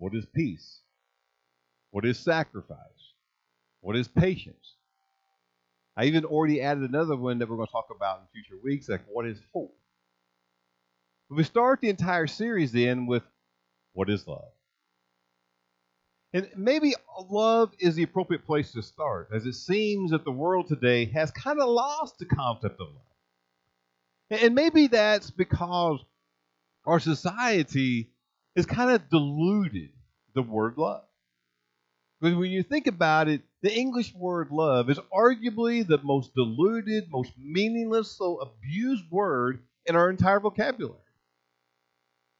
What is peace? What is sacrifice? What is patience? I even already added another one that we're going to talk about in future weeks, like what is hope? But we start the entire series then with what is love? And maybe love is the appropriate place to start, as it seems that the world today has kind of lost the concept of love. And maybe that's because our society has kind of diluted the word love. Because when you think about it, the English word love is arguably the most diluted, most meaningless, so abused word in our entire vocabulary.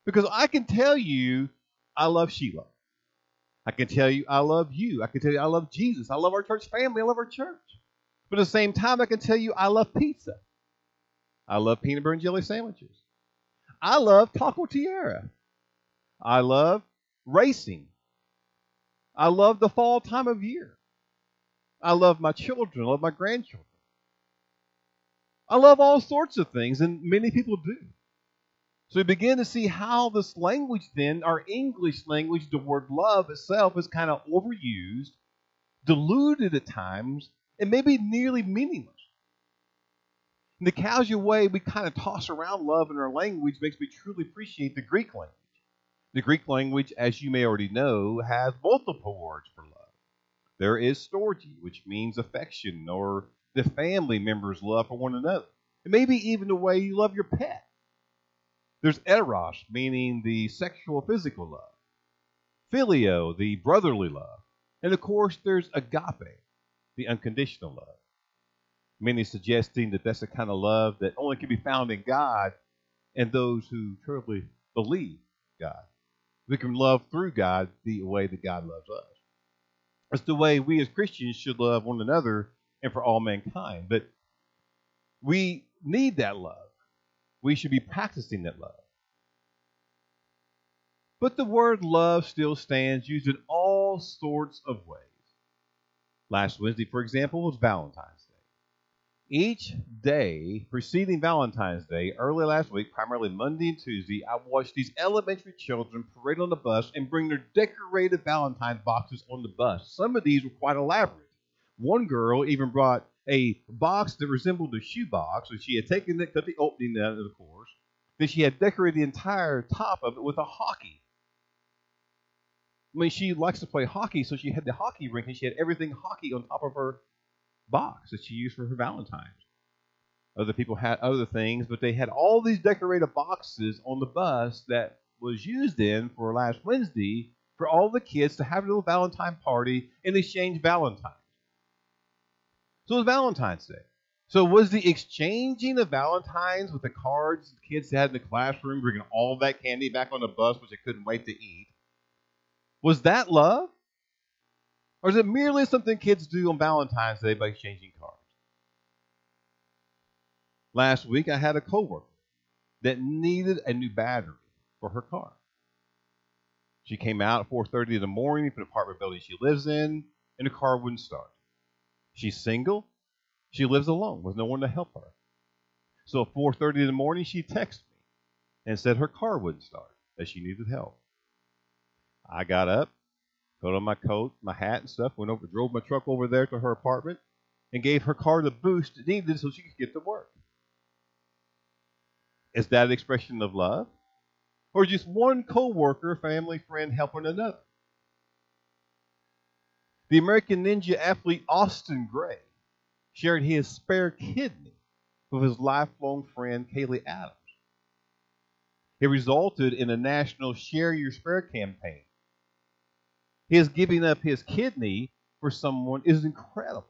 Because I can tell you, I love Sheila. I can tell you I love you. I can tell you I love Jesus. I love our church family. I love our church. But at the same time, I can tell you I love pizza. I love peanut butter and jelly sandwiches. I love Taco Tierra. I love racing. I love the fall time of year. I love my children. I love my grandchildren. I love all sorts of things, and many people do. So we begin to see how this language then, our English language, the word love itself is kind of overused, diluted at times, and maybe nearly meaningless. In the casual way we kind of toss around love in our language makes me truly appreciate the Greek language. The Greek language, as you may already know, has multiple words for love. There is storge, which means affection or the family members' love for one another. And maybe even the way you love your pet. There's eros, meaning the sexual, physical love. Phileo, the brotherly love. And, of course, there's agape, the unconditional love. Many suggesting that that's the kind of love that only can be found in God and those who truly believe God. We can love through God the way that God loves us. That's the way we as Christians should love one another and for all mankind. But we need that love. We should be practicing that love. But the word love still stands used in all sorts of ways. Last Wednesday, for example, was Valentine's Day. Each day preceding Valentine's Day, early last week, primarily Monday and Tuesday, I watched these elementary children parade on the bus and bring their decorated Valentine boxes on the bus. Some of these were quite elaborate. One girl even brought a box that resembled a shoebox, and she had taken it, cut the opening out of the course. Then she had decorated the entire top of it with a hockey. I mean, she likes to play hockey, so she had the hockey rink, and she had everything hockey on top of her box that she used for her Valentine's. Other people had other things, but they had all these decorated boxes on the bus that was used then for last Wednesday for all the kids to have a little Valentine party and exchange Valentines. So it was Valentine's Day. So was the exchanging of Valentines with the cards the kids had in the classroom, bringing all that candy back on the bus, which they couldn't wait to eat, was that love? Or is it merely something kids do on Valentine's Day by exchanging cards? Last week, I had a coworker that needed a new battery for her car. She came out at 4:30 in the morning from the apartment building she lives in, and the car wouldn't start. She's single. She lives alone with no one to help her. So at 4:30 in the morning, she texted me and said her car wouldn't start, that she needed help. I got up, put on my coat, my hat and stuff, went over, drove my truck over there to her apartment, and gave her car the boost it needed so she could get to work. Is that an expression of love? Or just one coworker, family, friend helping another? The American ninja athlete Austin Gray shared his spare kidney with his lifelong friend Kaylee Adams. It resulted in a national Share Your Spare campaign. His giving up his kidney for someone is incredible.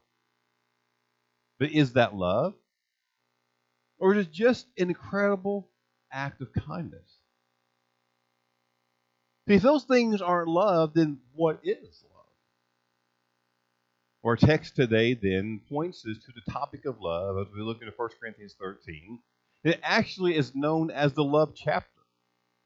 But is that love? Or is it just an incredible act of kindness? See, if those things aren't love, then what is love? Our text today then points us to the topic of love as we look into 1 Corinthians 13. It actually is known as the love chapter.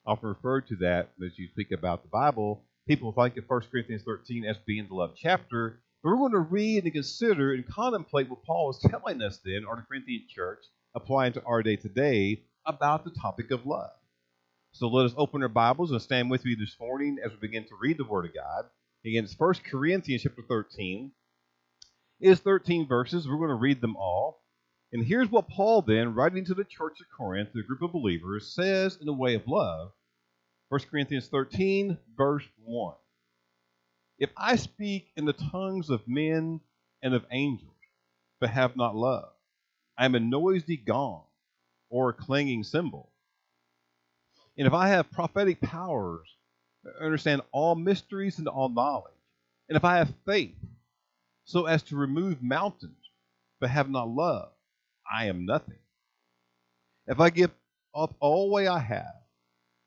Often referred to that as you think about the Bible. People think of 1 Corinthians 13 as being the love chapter. But we're going to read and consider and contemplate what Paul is telling us then, or the Corinthian church, applying to our day today, about the topic of love. So let us open our Bibles and stand with me this morning as we begin to read the Word of God. Again, it's 1 Corinthians chapter 13. It is 13 verses. We're going to read them all. And here's what Paul then, writing to the church of Corinth, the group of believers, says in the way of love. 1 Corinthians 13, verse 1. If I speak in the tongues of men and of angels, but have not love, I am a noisy gong or a clanging cymbal. And if I have prophetic powers, understand all mysteries and all knowledge, and if I have faith, so as to remove mountains, but have not love, I am nothing. If I give up all way I have,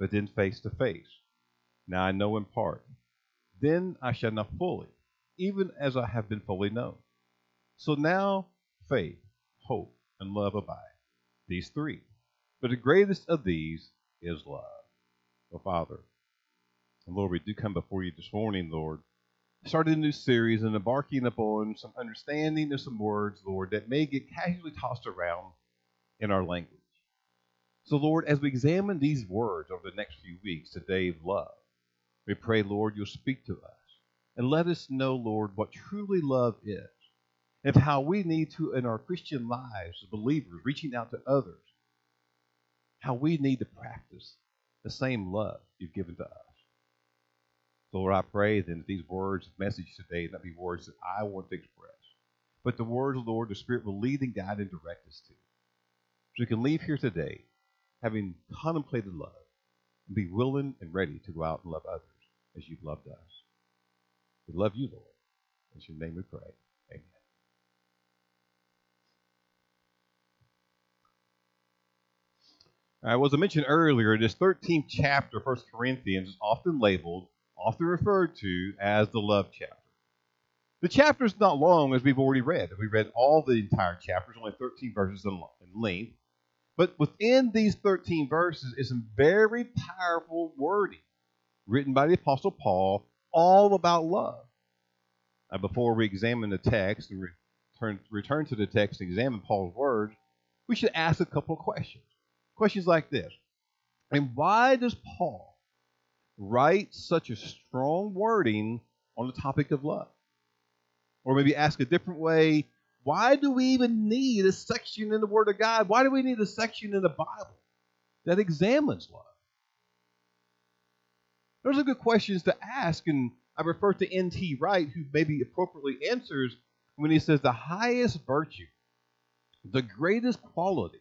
but then face to face. Now I know in part. Then I shall know fully, even as I have been fully known. So now faith, hope, and love abide, these three. But the greatest of these is love. Oh, Father, and Lord, we do come before you this morning, Lord. Started a new series and embarking upon some understanding of some words, Lord, that may get casually tossed around in our language. So, Lord, as we examine these words over the next few weeks, today of love, we pray, Lord, you'll speak to us and let us know, Lord, what truly love is and how we need to, in our Christian lives as believers, reaching out to others, how we need to practice the same love you've given to us. So, Lord, I pray then that these words, message today, not be words that I want to express, but the words, Lord, the Spirit will lead and guide and direct us to. So we can leave here today having contemplated love, and be willing and ready to go out and love others as you've loved us. We love you, Lord. In your name we pray. Amen. All right, well, as I mentioned earlier, this 13th chapter, 1 Corinthians, is often labeled, often referred to as the love chapter. The chapter is not long, as we've already read. We read all the entire chapter. It's only 13 verses in length. But within these 13 verses is some very powerful wording written by the Apostle Paul all about love. Now, before we examine the text and return to the text and examine Paul's words, we should ask a couple of questions. Questions like this. And why does Paul write such a strong wording on the topic of love? Or maybe ask a different way, why do we even need a section in the Word of God? Why do we need a section in the Bible that examines love? Those are good questions to ask, and I refer to N.T. Wright, who maybe appropriately answers when he says the highest virtue, the greatest quality,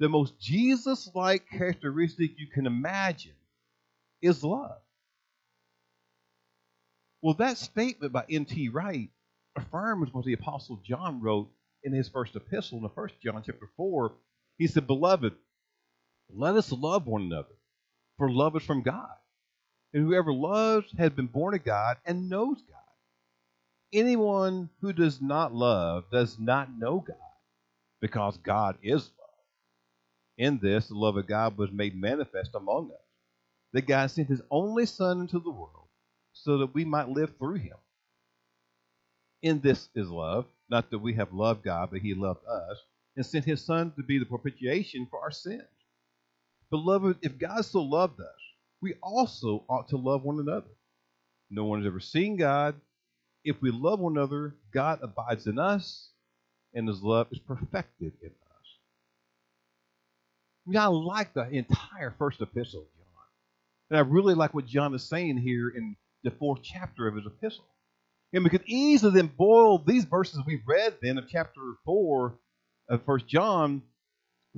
the most Jesus-like characteristic you can imagine is love. Well, that statement by N.T. Wright affirms what the Apostle John wrote in his first epistle, in the first John chapter 4. He said, Beloved, let us love one another, for love is from God. And whoever loves has been born of God and knows God. Anyone who does not love does not know God, because God is love. In this, the love of God was made manifest among us, that God sent his only Son into the world so that we might live through him. In this is love, not that we have loved God, but he loved us, and sent his Son to be the propitiation for our sins. Beloved, if God so loved us, we also ought to love one another. No one has ever seen God. If we love one another, God abides in us, and his love is perfected in us. I mean, I like the entire first epistle of John. And I really like what John is saying here in the 4th chapter of his epistle. And we could easily then boil these verses we read then of chapter 4 of 1 John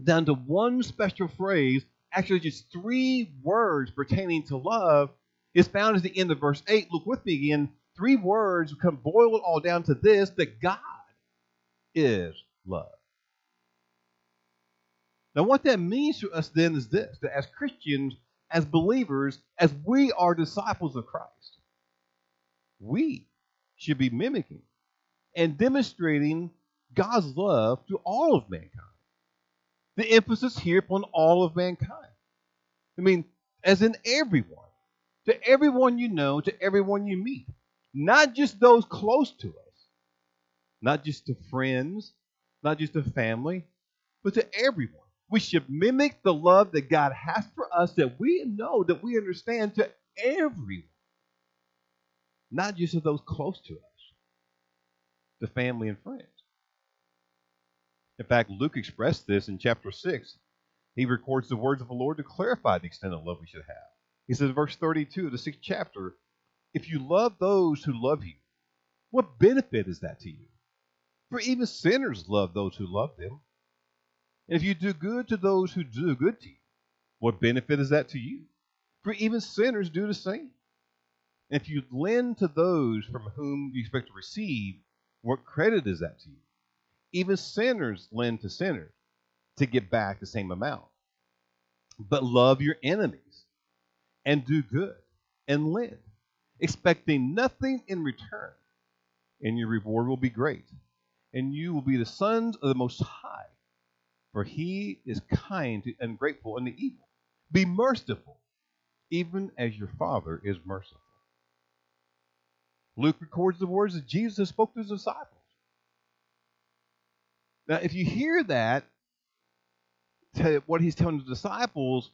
down to one special phrase, actually just 3 words pertaining to love. It's found at the end of verse 8. Look with me again. 3 words come boiled all down to this, that God is love. Now what that means to us then is this, that as Christians, as believers, as we are disciples of Christ, we should be mimicking and demonstrating God's love to all of mankind. The emphasis here upon all of mankind. I mean, as in everyone, to everyone you know, to everyone you meet, not just those close to us, not just to friends, not just to family, but to everyone. We should mimic the love that God has for us, that we know, that we understand, to everyone. Not just to those close to us, to family and friends. In fact, Luke expressed this in chapter 6. He records the words of the Lord to clarify the extent of love we should have. He says in verse 32 of the 6th chapter, "If you love those who love you, what benefit is that to you? For even sinners love those who love them. And if you do good to those who do good to you, what benefit is that to you? For even sinners do the same. And if you lend to those from whom you expect to receive, what credit is that to you? Even sinners lend to sinners to get back the same amount. But love your enemies and do good and lend, expecting nothing in return, and your reward will be great, and you will be the sons of the Most High, for he is kind to ungrateful and the evil. Be merciful, even as your Father is merciful." Luke records the words that Jesus spoke to his disciples. Now, if you hear that, what he's telling his disciples,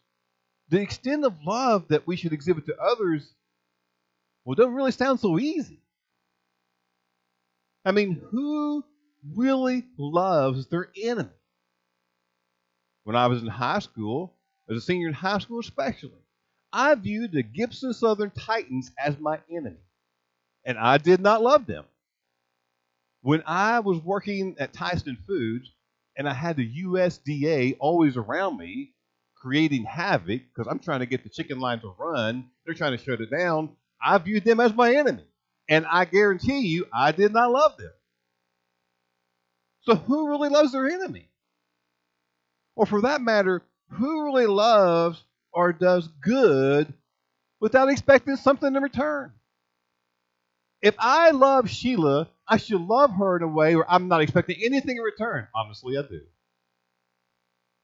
the extent of love that we should exhibit to others, well, it doesn't really sound so easy. I mean, who really loves their enemy? When I was in high school, as a senior in high school especially, I viewed the Gibson Southern Titans as my enemy. And I did not love them. When I was working at Tyson Foods, and I had the USDA always around me, creating havoc, because I'm trying to get the chicken line to run, they're trying to shut it down, I viewed them as my enemy. And I guarantee you, I did not love them. So who really loves their enemy? Or for that matter, who really loves or does good without expecting something in return? If I love Sheila, I should love her in a way where I'm not expecting anything in return. Obviously, I do.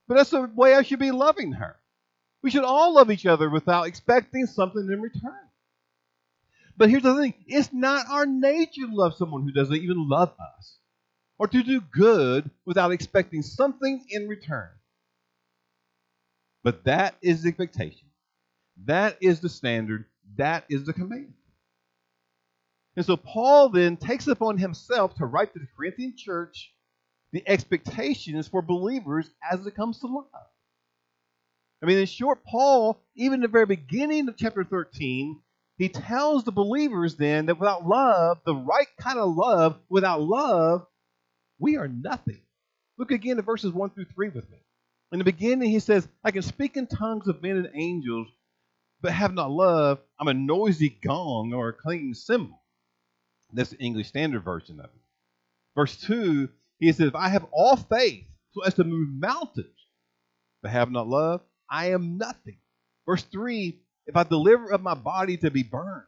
But that's the way I should be loving her. We should all love each other without expecting something in return. But here's the thing. It's not our nature to love someone who doesn't even love us, or to do good without expecting something in return. But that is the expectation. That is the standard. That is the command. And so Paul then takes upon himself to write to the Corinthian church the expectations for believers as it comes to love. I mean, in short, Paul, even in the very beginning of chapter 13, he tells the believers then that without love, the right kind of love, without love, we are nothing. Look again at verses 1 through 3 with me. In the beginning, he says, "I can speak in tongues of men and angels, but have not love, I'm a noisy gong or a clanging cymbal." That's the English Standard Version of it. Verse 2, he says, "If I have all faith so as to move mountains, but have not love, I am nothing." Verse 3, "If I deliver up my body to be burned,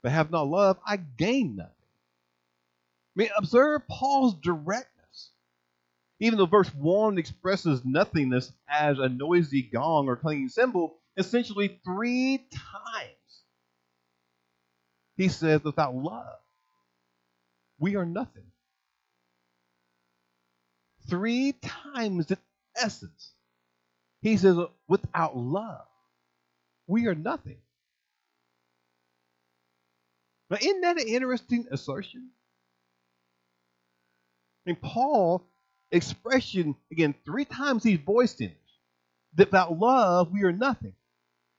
but have not love, I gain nothing." I mean, observe Paul's directness. Even though verse 1 expresses nothingness as a noisy gong or clanging cymbal, essentially 3 times he says, without love, we are nothing. 3 times in essence, he says, without love, we are nothing. Now, isn't that an interesting assertion? I mean, Paul's expression, again, 3 times he's voiced in it, that without love, we are nothing.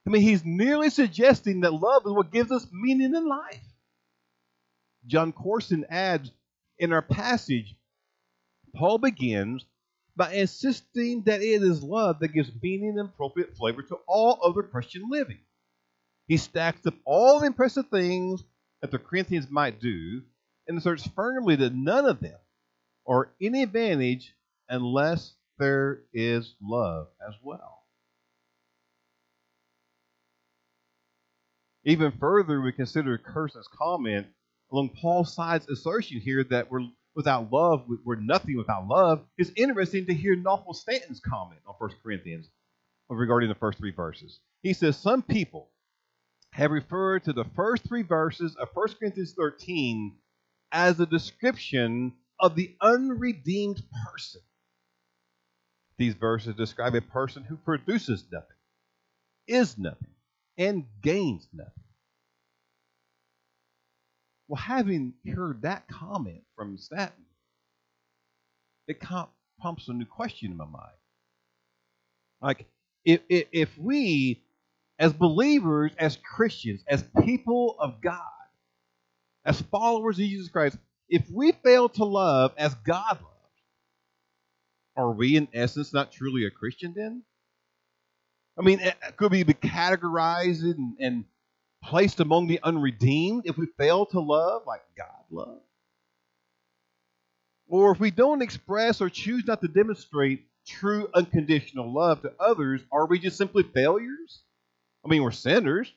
I mean, he's nearly suggesting that love is what gives us meaning in life. John Corson adds, in our passage, Paul begins by insisting that it is love that gives meaning and appropriate flavor to all other Christian living. He stacks up all the impressive things that the Corinthians might do and asserts firmly that none of them are any advantage unless there is love as well. Even further, we consider Carson's comment along Paul's side's assertion here that we're nothing without love. It's interesting to hear Norfolk Stanton's comment on 1 Corinthians regarding the first three verses. He says, some people have referred to the first three verses of 1 Corinthians 13 as a description of the unredeemed person. These verses describe a person who produces nothing, is nothing, and gains nothing. Well, having heard that comment from Stanton, it prompts a new question in my mind. Like, if we, as believers, as Christians, as people of God, as followers of Jesus Christ, if we fail to love as God loves, are we in essence not truly a Christian then? I mean, could we be categorized and placed among the unredeemed if we fail to love like God loves? Or if we don't express or choose not to demonstrate true unconditional love to others, are we just simply failures? I mean, we're sinners.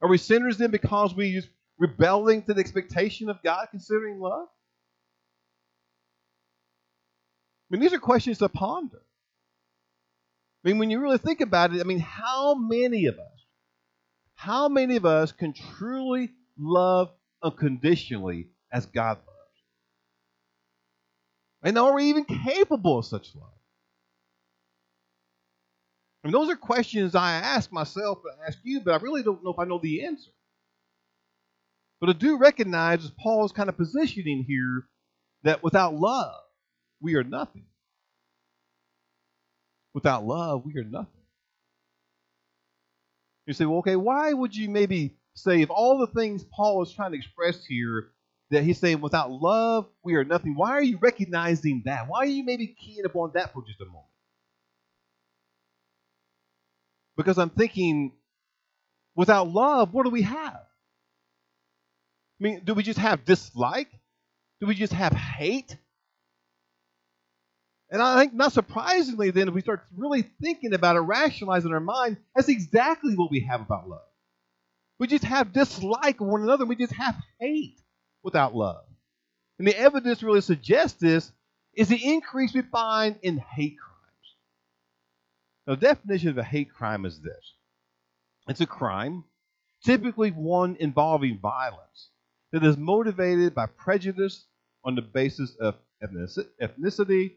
Are we sinners then because we just rebelling to the expectation of God considering love? I mean, these are questions to ponder. I mean, when you really think about it, I mean, how many of us can truly love unconditionally as God loves? And are we even capable of such love? I mean, those are questions I ask myself and ask you, but I really don't know if I know the answer. But I do recognize Paul's kind of positioning here that without love, we are nothing. Without love, we are nothing. You say, well, okay, why would you maybe say, if all the things Paul is trying to express here, that he's saying without love, we are nothing, why are you recognizing that? Why are you maybe keying upon that for just a moment? Because I'm thinking, without love, what do we have? I mean, do we just have dislike? Do we just have hate? And I think not surprisingly then, if we start really thinking about it, rationalizing our mind, that's exactly what we have about love. We just have dislike of one another. We just have hate without love. And the evidence really suggests this is the increase we find in hate crimes. Now, the definition of a hate crime is this. It's a crime, typically one involving violence, that is motivated by prejudice on the basis of ethnicity,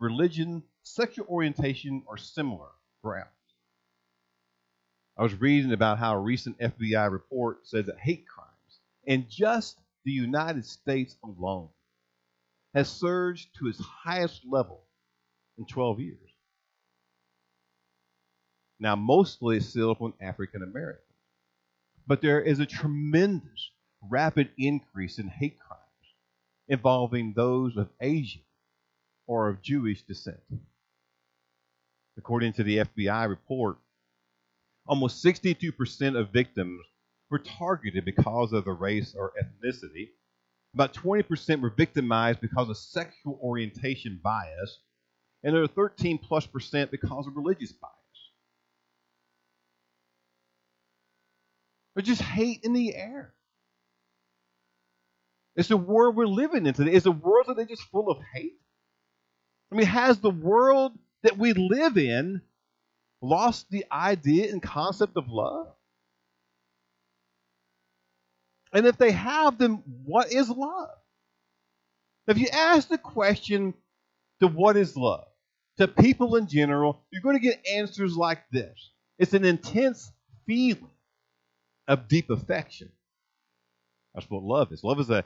religion, sexual orientation, or similar grounds. I was reading about how a recent FBI report says that hate crimes in just the United States alone has surged to its highest level in 12 years. Now, mostly still upon African Americans, but there is a tremendous rapid increase in hate crimes involving those of Asian or of Jewish descent. According to the FBI report, almost 62% of victims were targeted because of their race or ethnicity. About 20% were victimized because of sexual orientation bias, and there were 13+% because of religious bias. There's just hate in the air. It's the world we're living in today. Is the world today just full of hate? I mean, has the world that we live in lost the idea and concept of love? And if they have, then what is love? If you ask the question to what is love, to people in general, you're going to get answers like this. It's an intense feeling of deep affection. That's what love is. Love is an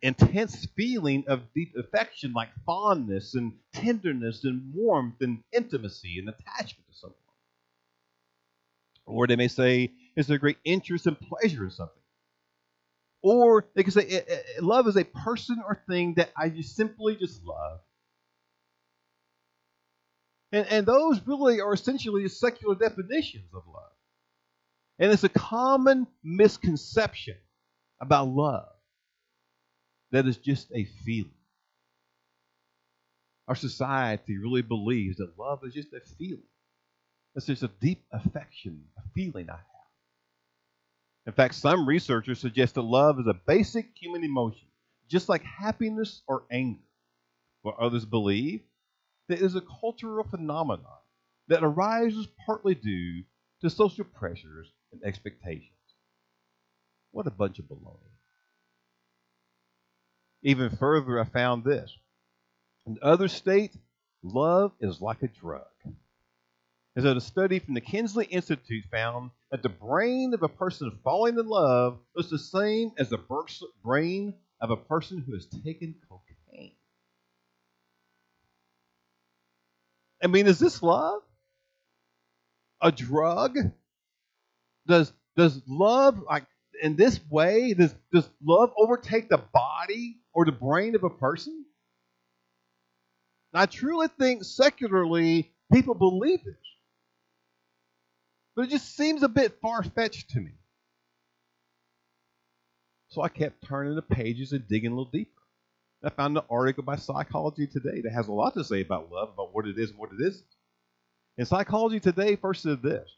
intense feeling of deep affection, like fondness and tenderness and warmth and intimacy and attachment to someone. Or they may say, it's their great interest and pleasure in something. Or they can say, love is a person or thing that I just simply just love. And those really are essentially secular definitions of love. And it's a common misconception about love that is just a feeling. Our society really believes that love is just a feeling. It's just a deep affection, a feeling I have. In fact, some researchers suggest that love is a basic human emotion, just like happiness or anger. While others believe that it is a cultural phenomenon that arises partly due to social pressures and expectations. What a bunch of baloney. Even further, I found this. In other states, love is like a drug. And so the study from the Kinsley Institute found that the brain of a person falling in love was the same as the brain of a person who has taken cocaine. I mean, is this love? A drug? Does love, like in this way, does love overtake the body or the brain of a person? And I truly think secularly people believe this. But it just seems a bit far-fetched to me. So I kept turning the pages and digging a little deeper. I found an article by Psychology Today that has a lot to say about love, about what it is and what it isn't. And Psychology Today first said this,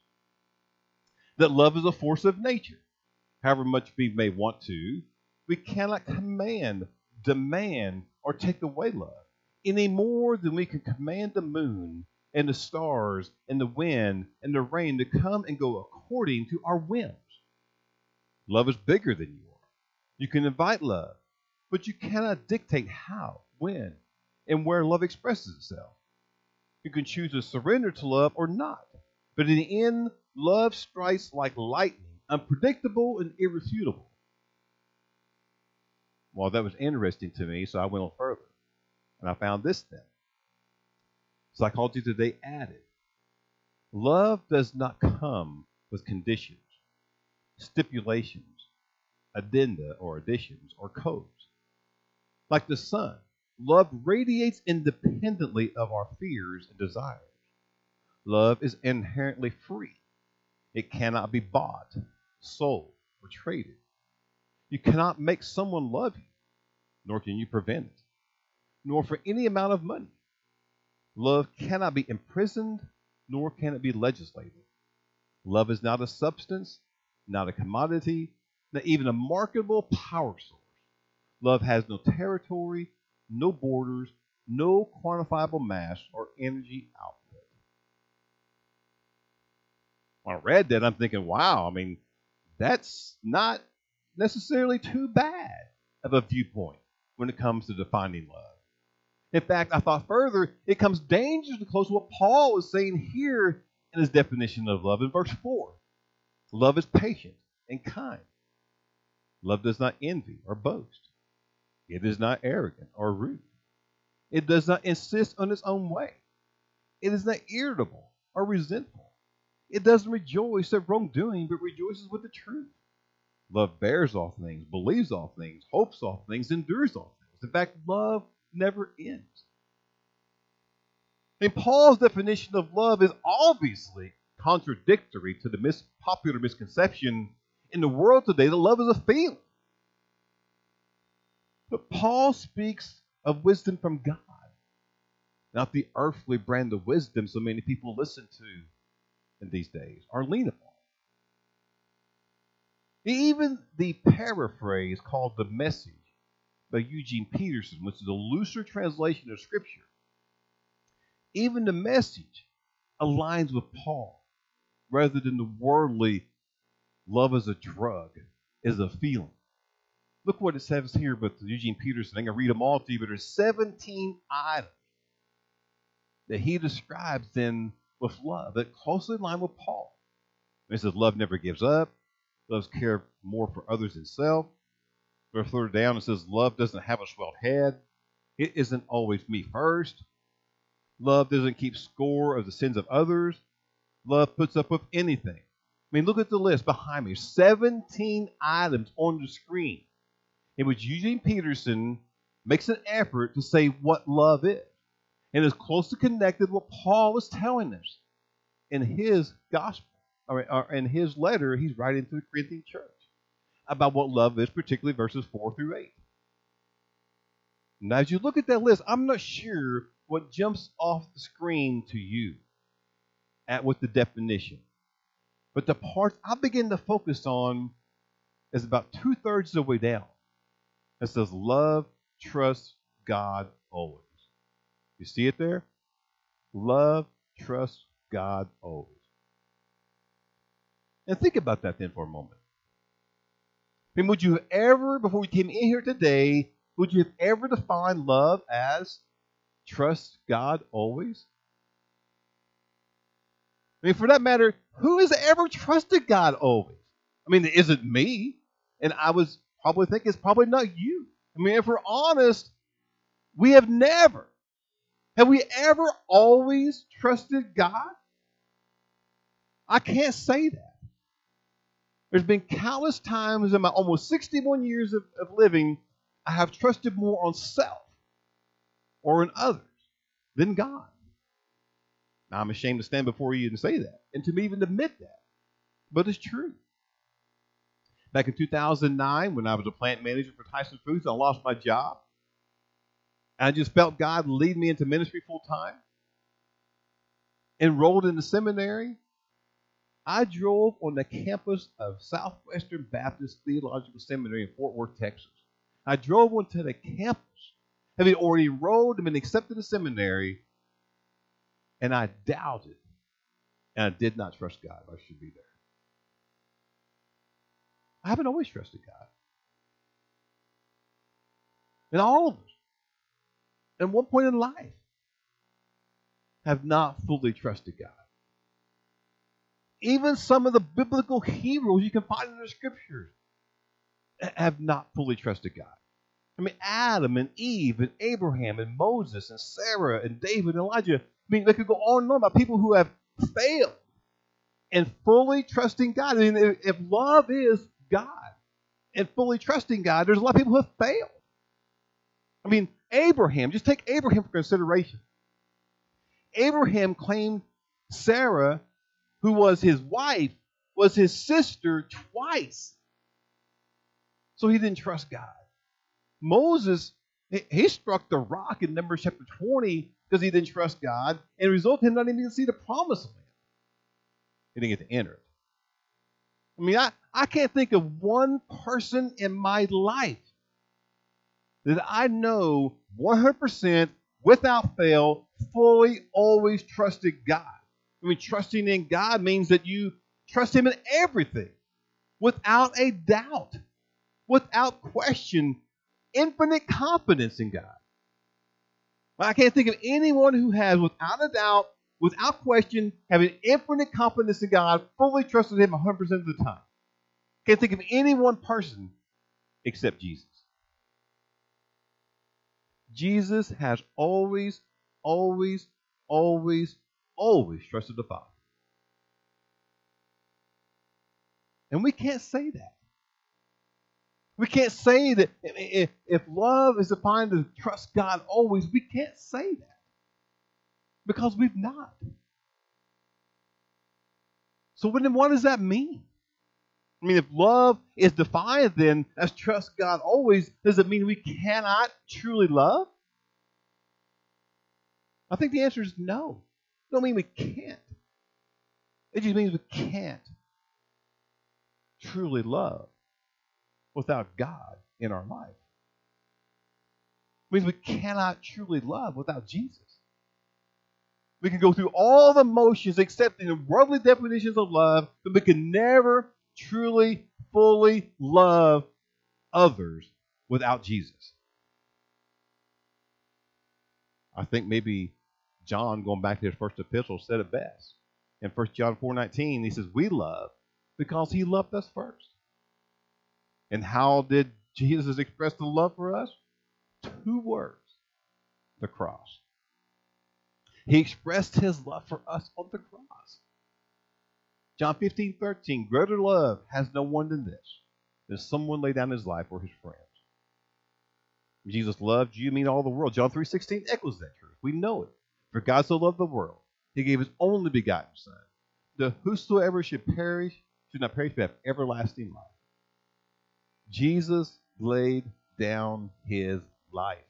that love is a force of nature. However much we may want to, we cannot command, demand, or take away love any more than we can command the moon and the stars, and the wind, and the rain to come and go according to our whims. Love is bigger than you are. You can invite love, but you cannot dictate how, when, and where love expresses itself. You can choose to surrender to love or not, but in the end, love strikes like lightning, unpredictable and irrefutable. Well, that was interesting to me, so I went on further, and I found this then. Psychology Today added, love does not come with conditions, stipulations, addenda or additions, or codes. Like the sun, love radiates independently of our fears and desires. Love is inherently free. It cannot be bought, sold, or traded. You cannot make someone love you, nor can you prevent it, nor for any amount of money. Love cannot be imprisoned, nor can it be legislated. Love is not a substance, not a commodity, not even a marketable power source. Love has no territory, no borders, no quantifiable mass or energy output. When I read that, I'm thinking, wow, I mean, that's not necessarily too bad of a viewpoint when it comes to defining love. In fact, I thought further, it comes dangerously close to what Paul is saying here in his definition of love in verse 4. Love is patient and kind. Love does not envy or boast. It is not arrogant or rude. It does not insist on its own way. It is not irritable or resentful. It doesn't rejoice at wrongdoing, but rejoices with the truth. Love bears all things, believes all things, hopes all things, endures all things. In fact, love never ends. And Paul's definition of love is obviously contradictory to the popular misconception in the world today that love is a feeling. But Paul speaks of wisdom from God, not the earthly brand of wisdom so many people listen to in these days or lean upon. Even the paraphrase called the Message by Eugene Peterson, which is a looser translation of Scripture, even the Message aligns with Paul rather than the worldly love is a drug, is a feeling. Look what it says here with Eugene Peterson. I'm going to read them all to you, but there's 17 items that he describes then with love that closely align with Paul. It says love never gives up, loves care more for others than self. Verse further down, it says, love doesn't have a swelled head. It isn't always me first. Love doesn't keep score of the sins of others. Love puts up with anything. mean, look at the list behind me. 17 items on the screen in which Eugene Peterson makes an effort to say what love is. And is closely connected to what Paul was telling us in his gospel, or in his letter he's writing to the Corinthian church about what love is, particularly verses 4 through 8. Now, as you look at that list, I'm not sure what jumps off the screen to you with the definition. But the parts I begin to focus on is about two-thirds of the way down. It says, love trusts God always. You see it there? Love trusts God always. And think about that then for a moment. I mean, would you have ever, before we came in here today, would you have ever defined love as trust God always? I mean, for that matter, who has ever trusted God always? I mean, it isn't me, and I was probably thinking it's probably not you. I mean, if we're honest, we have never. Have we ever always trusted God? I can't say that. There's been countless times in my almost 61 years of living, I have trusted more on self or on others than God. Now, I'm ashamed to stand before you and say that, and to even admit that, but it's true. Back in 2009, when I was a plant manager for Tyson Foods, I lost my job. I just felt God lead me into ministry full-time. Enrolled in the seminary, I drove on the campus of Southwestern Baptist Theological Seminary in Fort Worth, Texas. I drove onto the campus, having already enrolled and been accepted to seminary, and I doubted, and I did not trust God if I should be there. I haven't always trusted God. And all of us, at one point in life, have not fully trusted God. Even some of the biblical heroes you can find in the scriptures have not fully trusted God. I mean, Adam and Eve and Abraham and Moses and Sarah and David and Elijah. I mean, they could go on and on about people who have failed in fully trusting God. I mean, if love is God and fully trusting God, there's a lot of people who have failed. I mean, Abraham, just take Abraham for consideration. Abraham claimed Sarah, who was his wife, was his sister twice. So he didn't trust God. Moses, he struck the rock in Numbers chapter 20 because he didn't trust God, and resulted in him not even see the promised land. He didn't get to enter it. I mean, I can't think of one person in my life that I know 100% without fail, fully always trusted God. I mean, trusting in God means that you trust Him in everything, without a doubt, without question, infinite confidence in God. I can't think of anyone who has, without a doubt, without question, having infinite confidence in God, fully trusted Him 100% of the time. Can't think of any one person except Jesus. Jesus has always trusted the Father. And we can't say that. We can't say that if love is defined to trust God always, we can't say that because we've not. So then what does that mean? I mean, if love is defined then as trust God always, does it mean we cannot truly love? I think the answer is no. It don't mean we can't. It just means we can't truly love without God in our life. It means we cannot truly love without Jesus. We can go through all the motions accepting the worldly definitions of love, but we can never truly, fully love others without Jesus. I think maybe John, going back to his first epistle, said it best. In 1 John 4:19, he says, we love because he loved us first. And how did Jesus express the love for us? 2 words, the cross. He expressed his love for us on the cross. John 15:13, greater love has no one than this, that someone lay down his life for his friends. Jesus loved you, mean all the world. John 3:16 echoes that truth. We know it. For God so loved the world, he gave his only begotten Son, that whosoever should perish should not perish but have everlasting life. Jesus laid down his life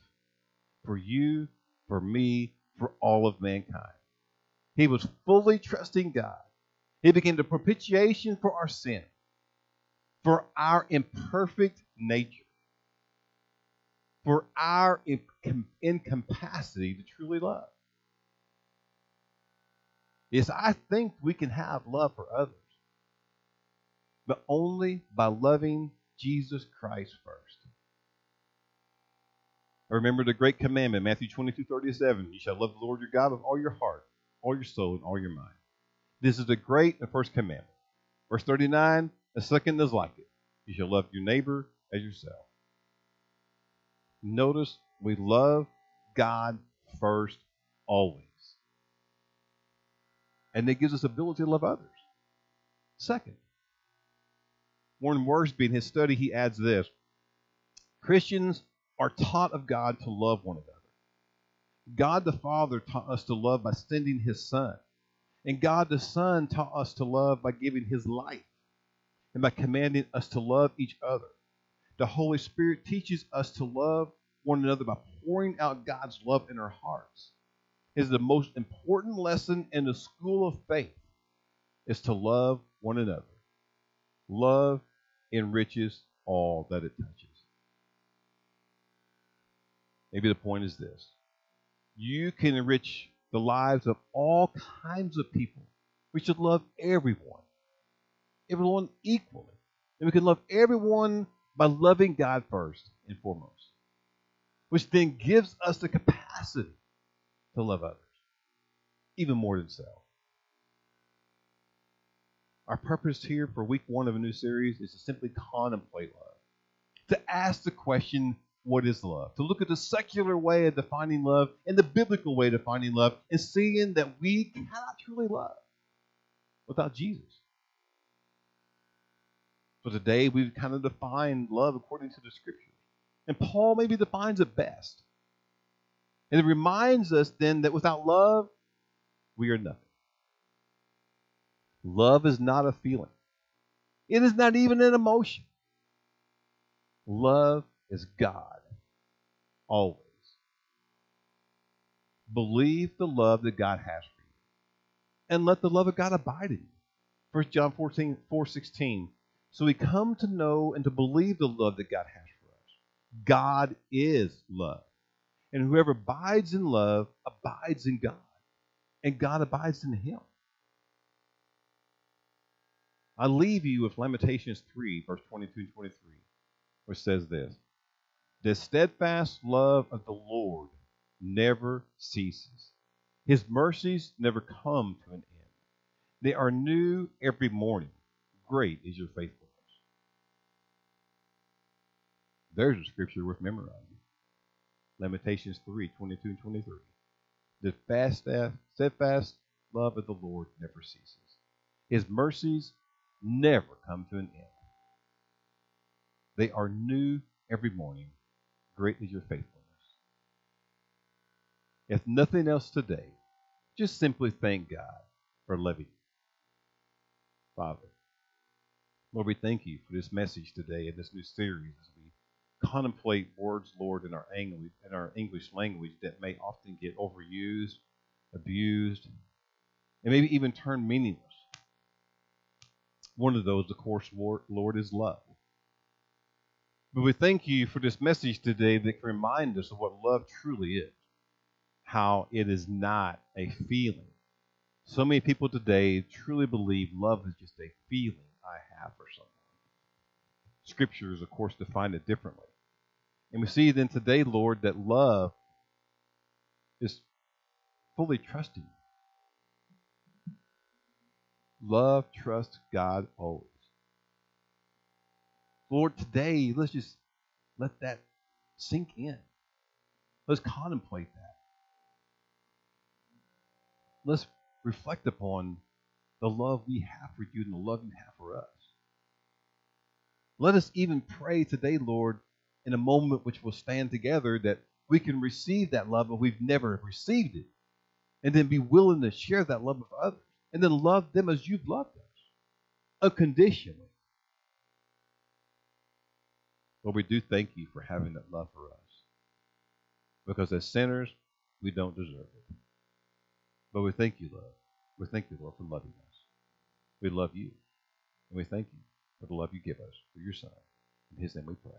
for you, for me, for all of mankind. He was fully trusting God. He became the propitiation for our sin, for our imperfect nature, for our incapacity to truly love. Yes, I think we can have love for others, but only by loving Jesus Christ first. I remember the great commandment, Matthew 22:37. You shall love the Lord your God with all your heart, all your soul, and all your mind. This is the great and first commandment. Verse 39, the second is like it. You shall love your neighbor as yourself. Notice we love God first always. And that gives us the ability to love others. Second, Warren Wiersbe, in his study, he adds this. Christians are taught of God to love one another. God the Father taught us to love by sending his Son. And God the Son taught us to love by giving his life and by commanding us to love each other. The Holy Spirit teaches us to love one another by pouring out God's love in our hearts. It is the most important lesson in the school of faith, is to love one another. Love enriches all that it touches. Maybe the point is this. You can enrich the lives of all kinds of people. We should love everyone. Everyone equally. And we can love everyone by loving God first and foremost, which then gives us the capacity to love others, even more than self. Our purpose here for week one of a new series is to simply contemplate love, to ask the question, what is love? To look at the secular way of defining love and the biblical way of defining love, and seeing that we cannot truly love without Jesus. So today we've kind of defined love according to the Scriptures. And Paul maybe defines it best. And it reminds us then that without love, we are nothing. Love is not a feeling. It is not even an emotion. Love is God, always. Believe the love that God has for you, and let the love of God abide in you. 1 John 4:16. So we come to know and to believe the love that God has for us. God is love. And whoever abides in love abides in God, and God abides in him. I leave you with Lamentations 3, verse 22 and 23, which says this. The steadfast love of the Lord never ceases. His mercies never come to an end. They are new every morning. Great is your faithfulness. There's a scripture worth memorizing. Lamentations 3, 22 and 23. The steadfast love of the Lord never ceases. His mercies never come to an end. They are new every morning. Great is your faithfulness. If nothing else today, just simply thank God for loving you. Father, Lord, we thank you for this message today and this new series. Contemplate words, Lord, in our English language that may often get overused, abused, and maybe even turned meaningless. One of those, of course, Lord, is love. But we thank you for this message today that can remind us of what love truly is, how it is not a feeling. So many people today truly believe love is just a feeling I have for someone. Scriptures, of course, define it differently. And we see then today, Lord, that love is fully trusting you. Love trusts God always. Lord, today, let's just let that sink in. Let's contemplate that. Let's reflect upon the love we have for you and the love you have for us. Let us even pray today, Lord, in a moment which will stand together, that we can receive that love if we've never received it, and then be willing to share that love with others, and then love them as you've loved us, unconditionally. Lord, we do thank you for having that love for us, because as sinners, we don't deserve it. But we thank you, Lord. We thank you, Lord, for loving us. We love you, and we thank you for the love you give us through your Son. In his name we pray.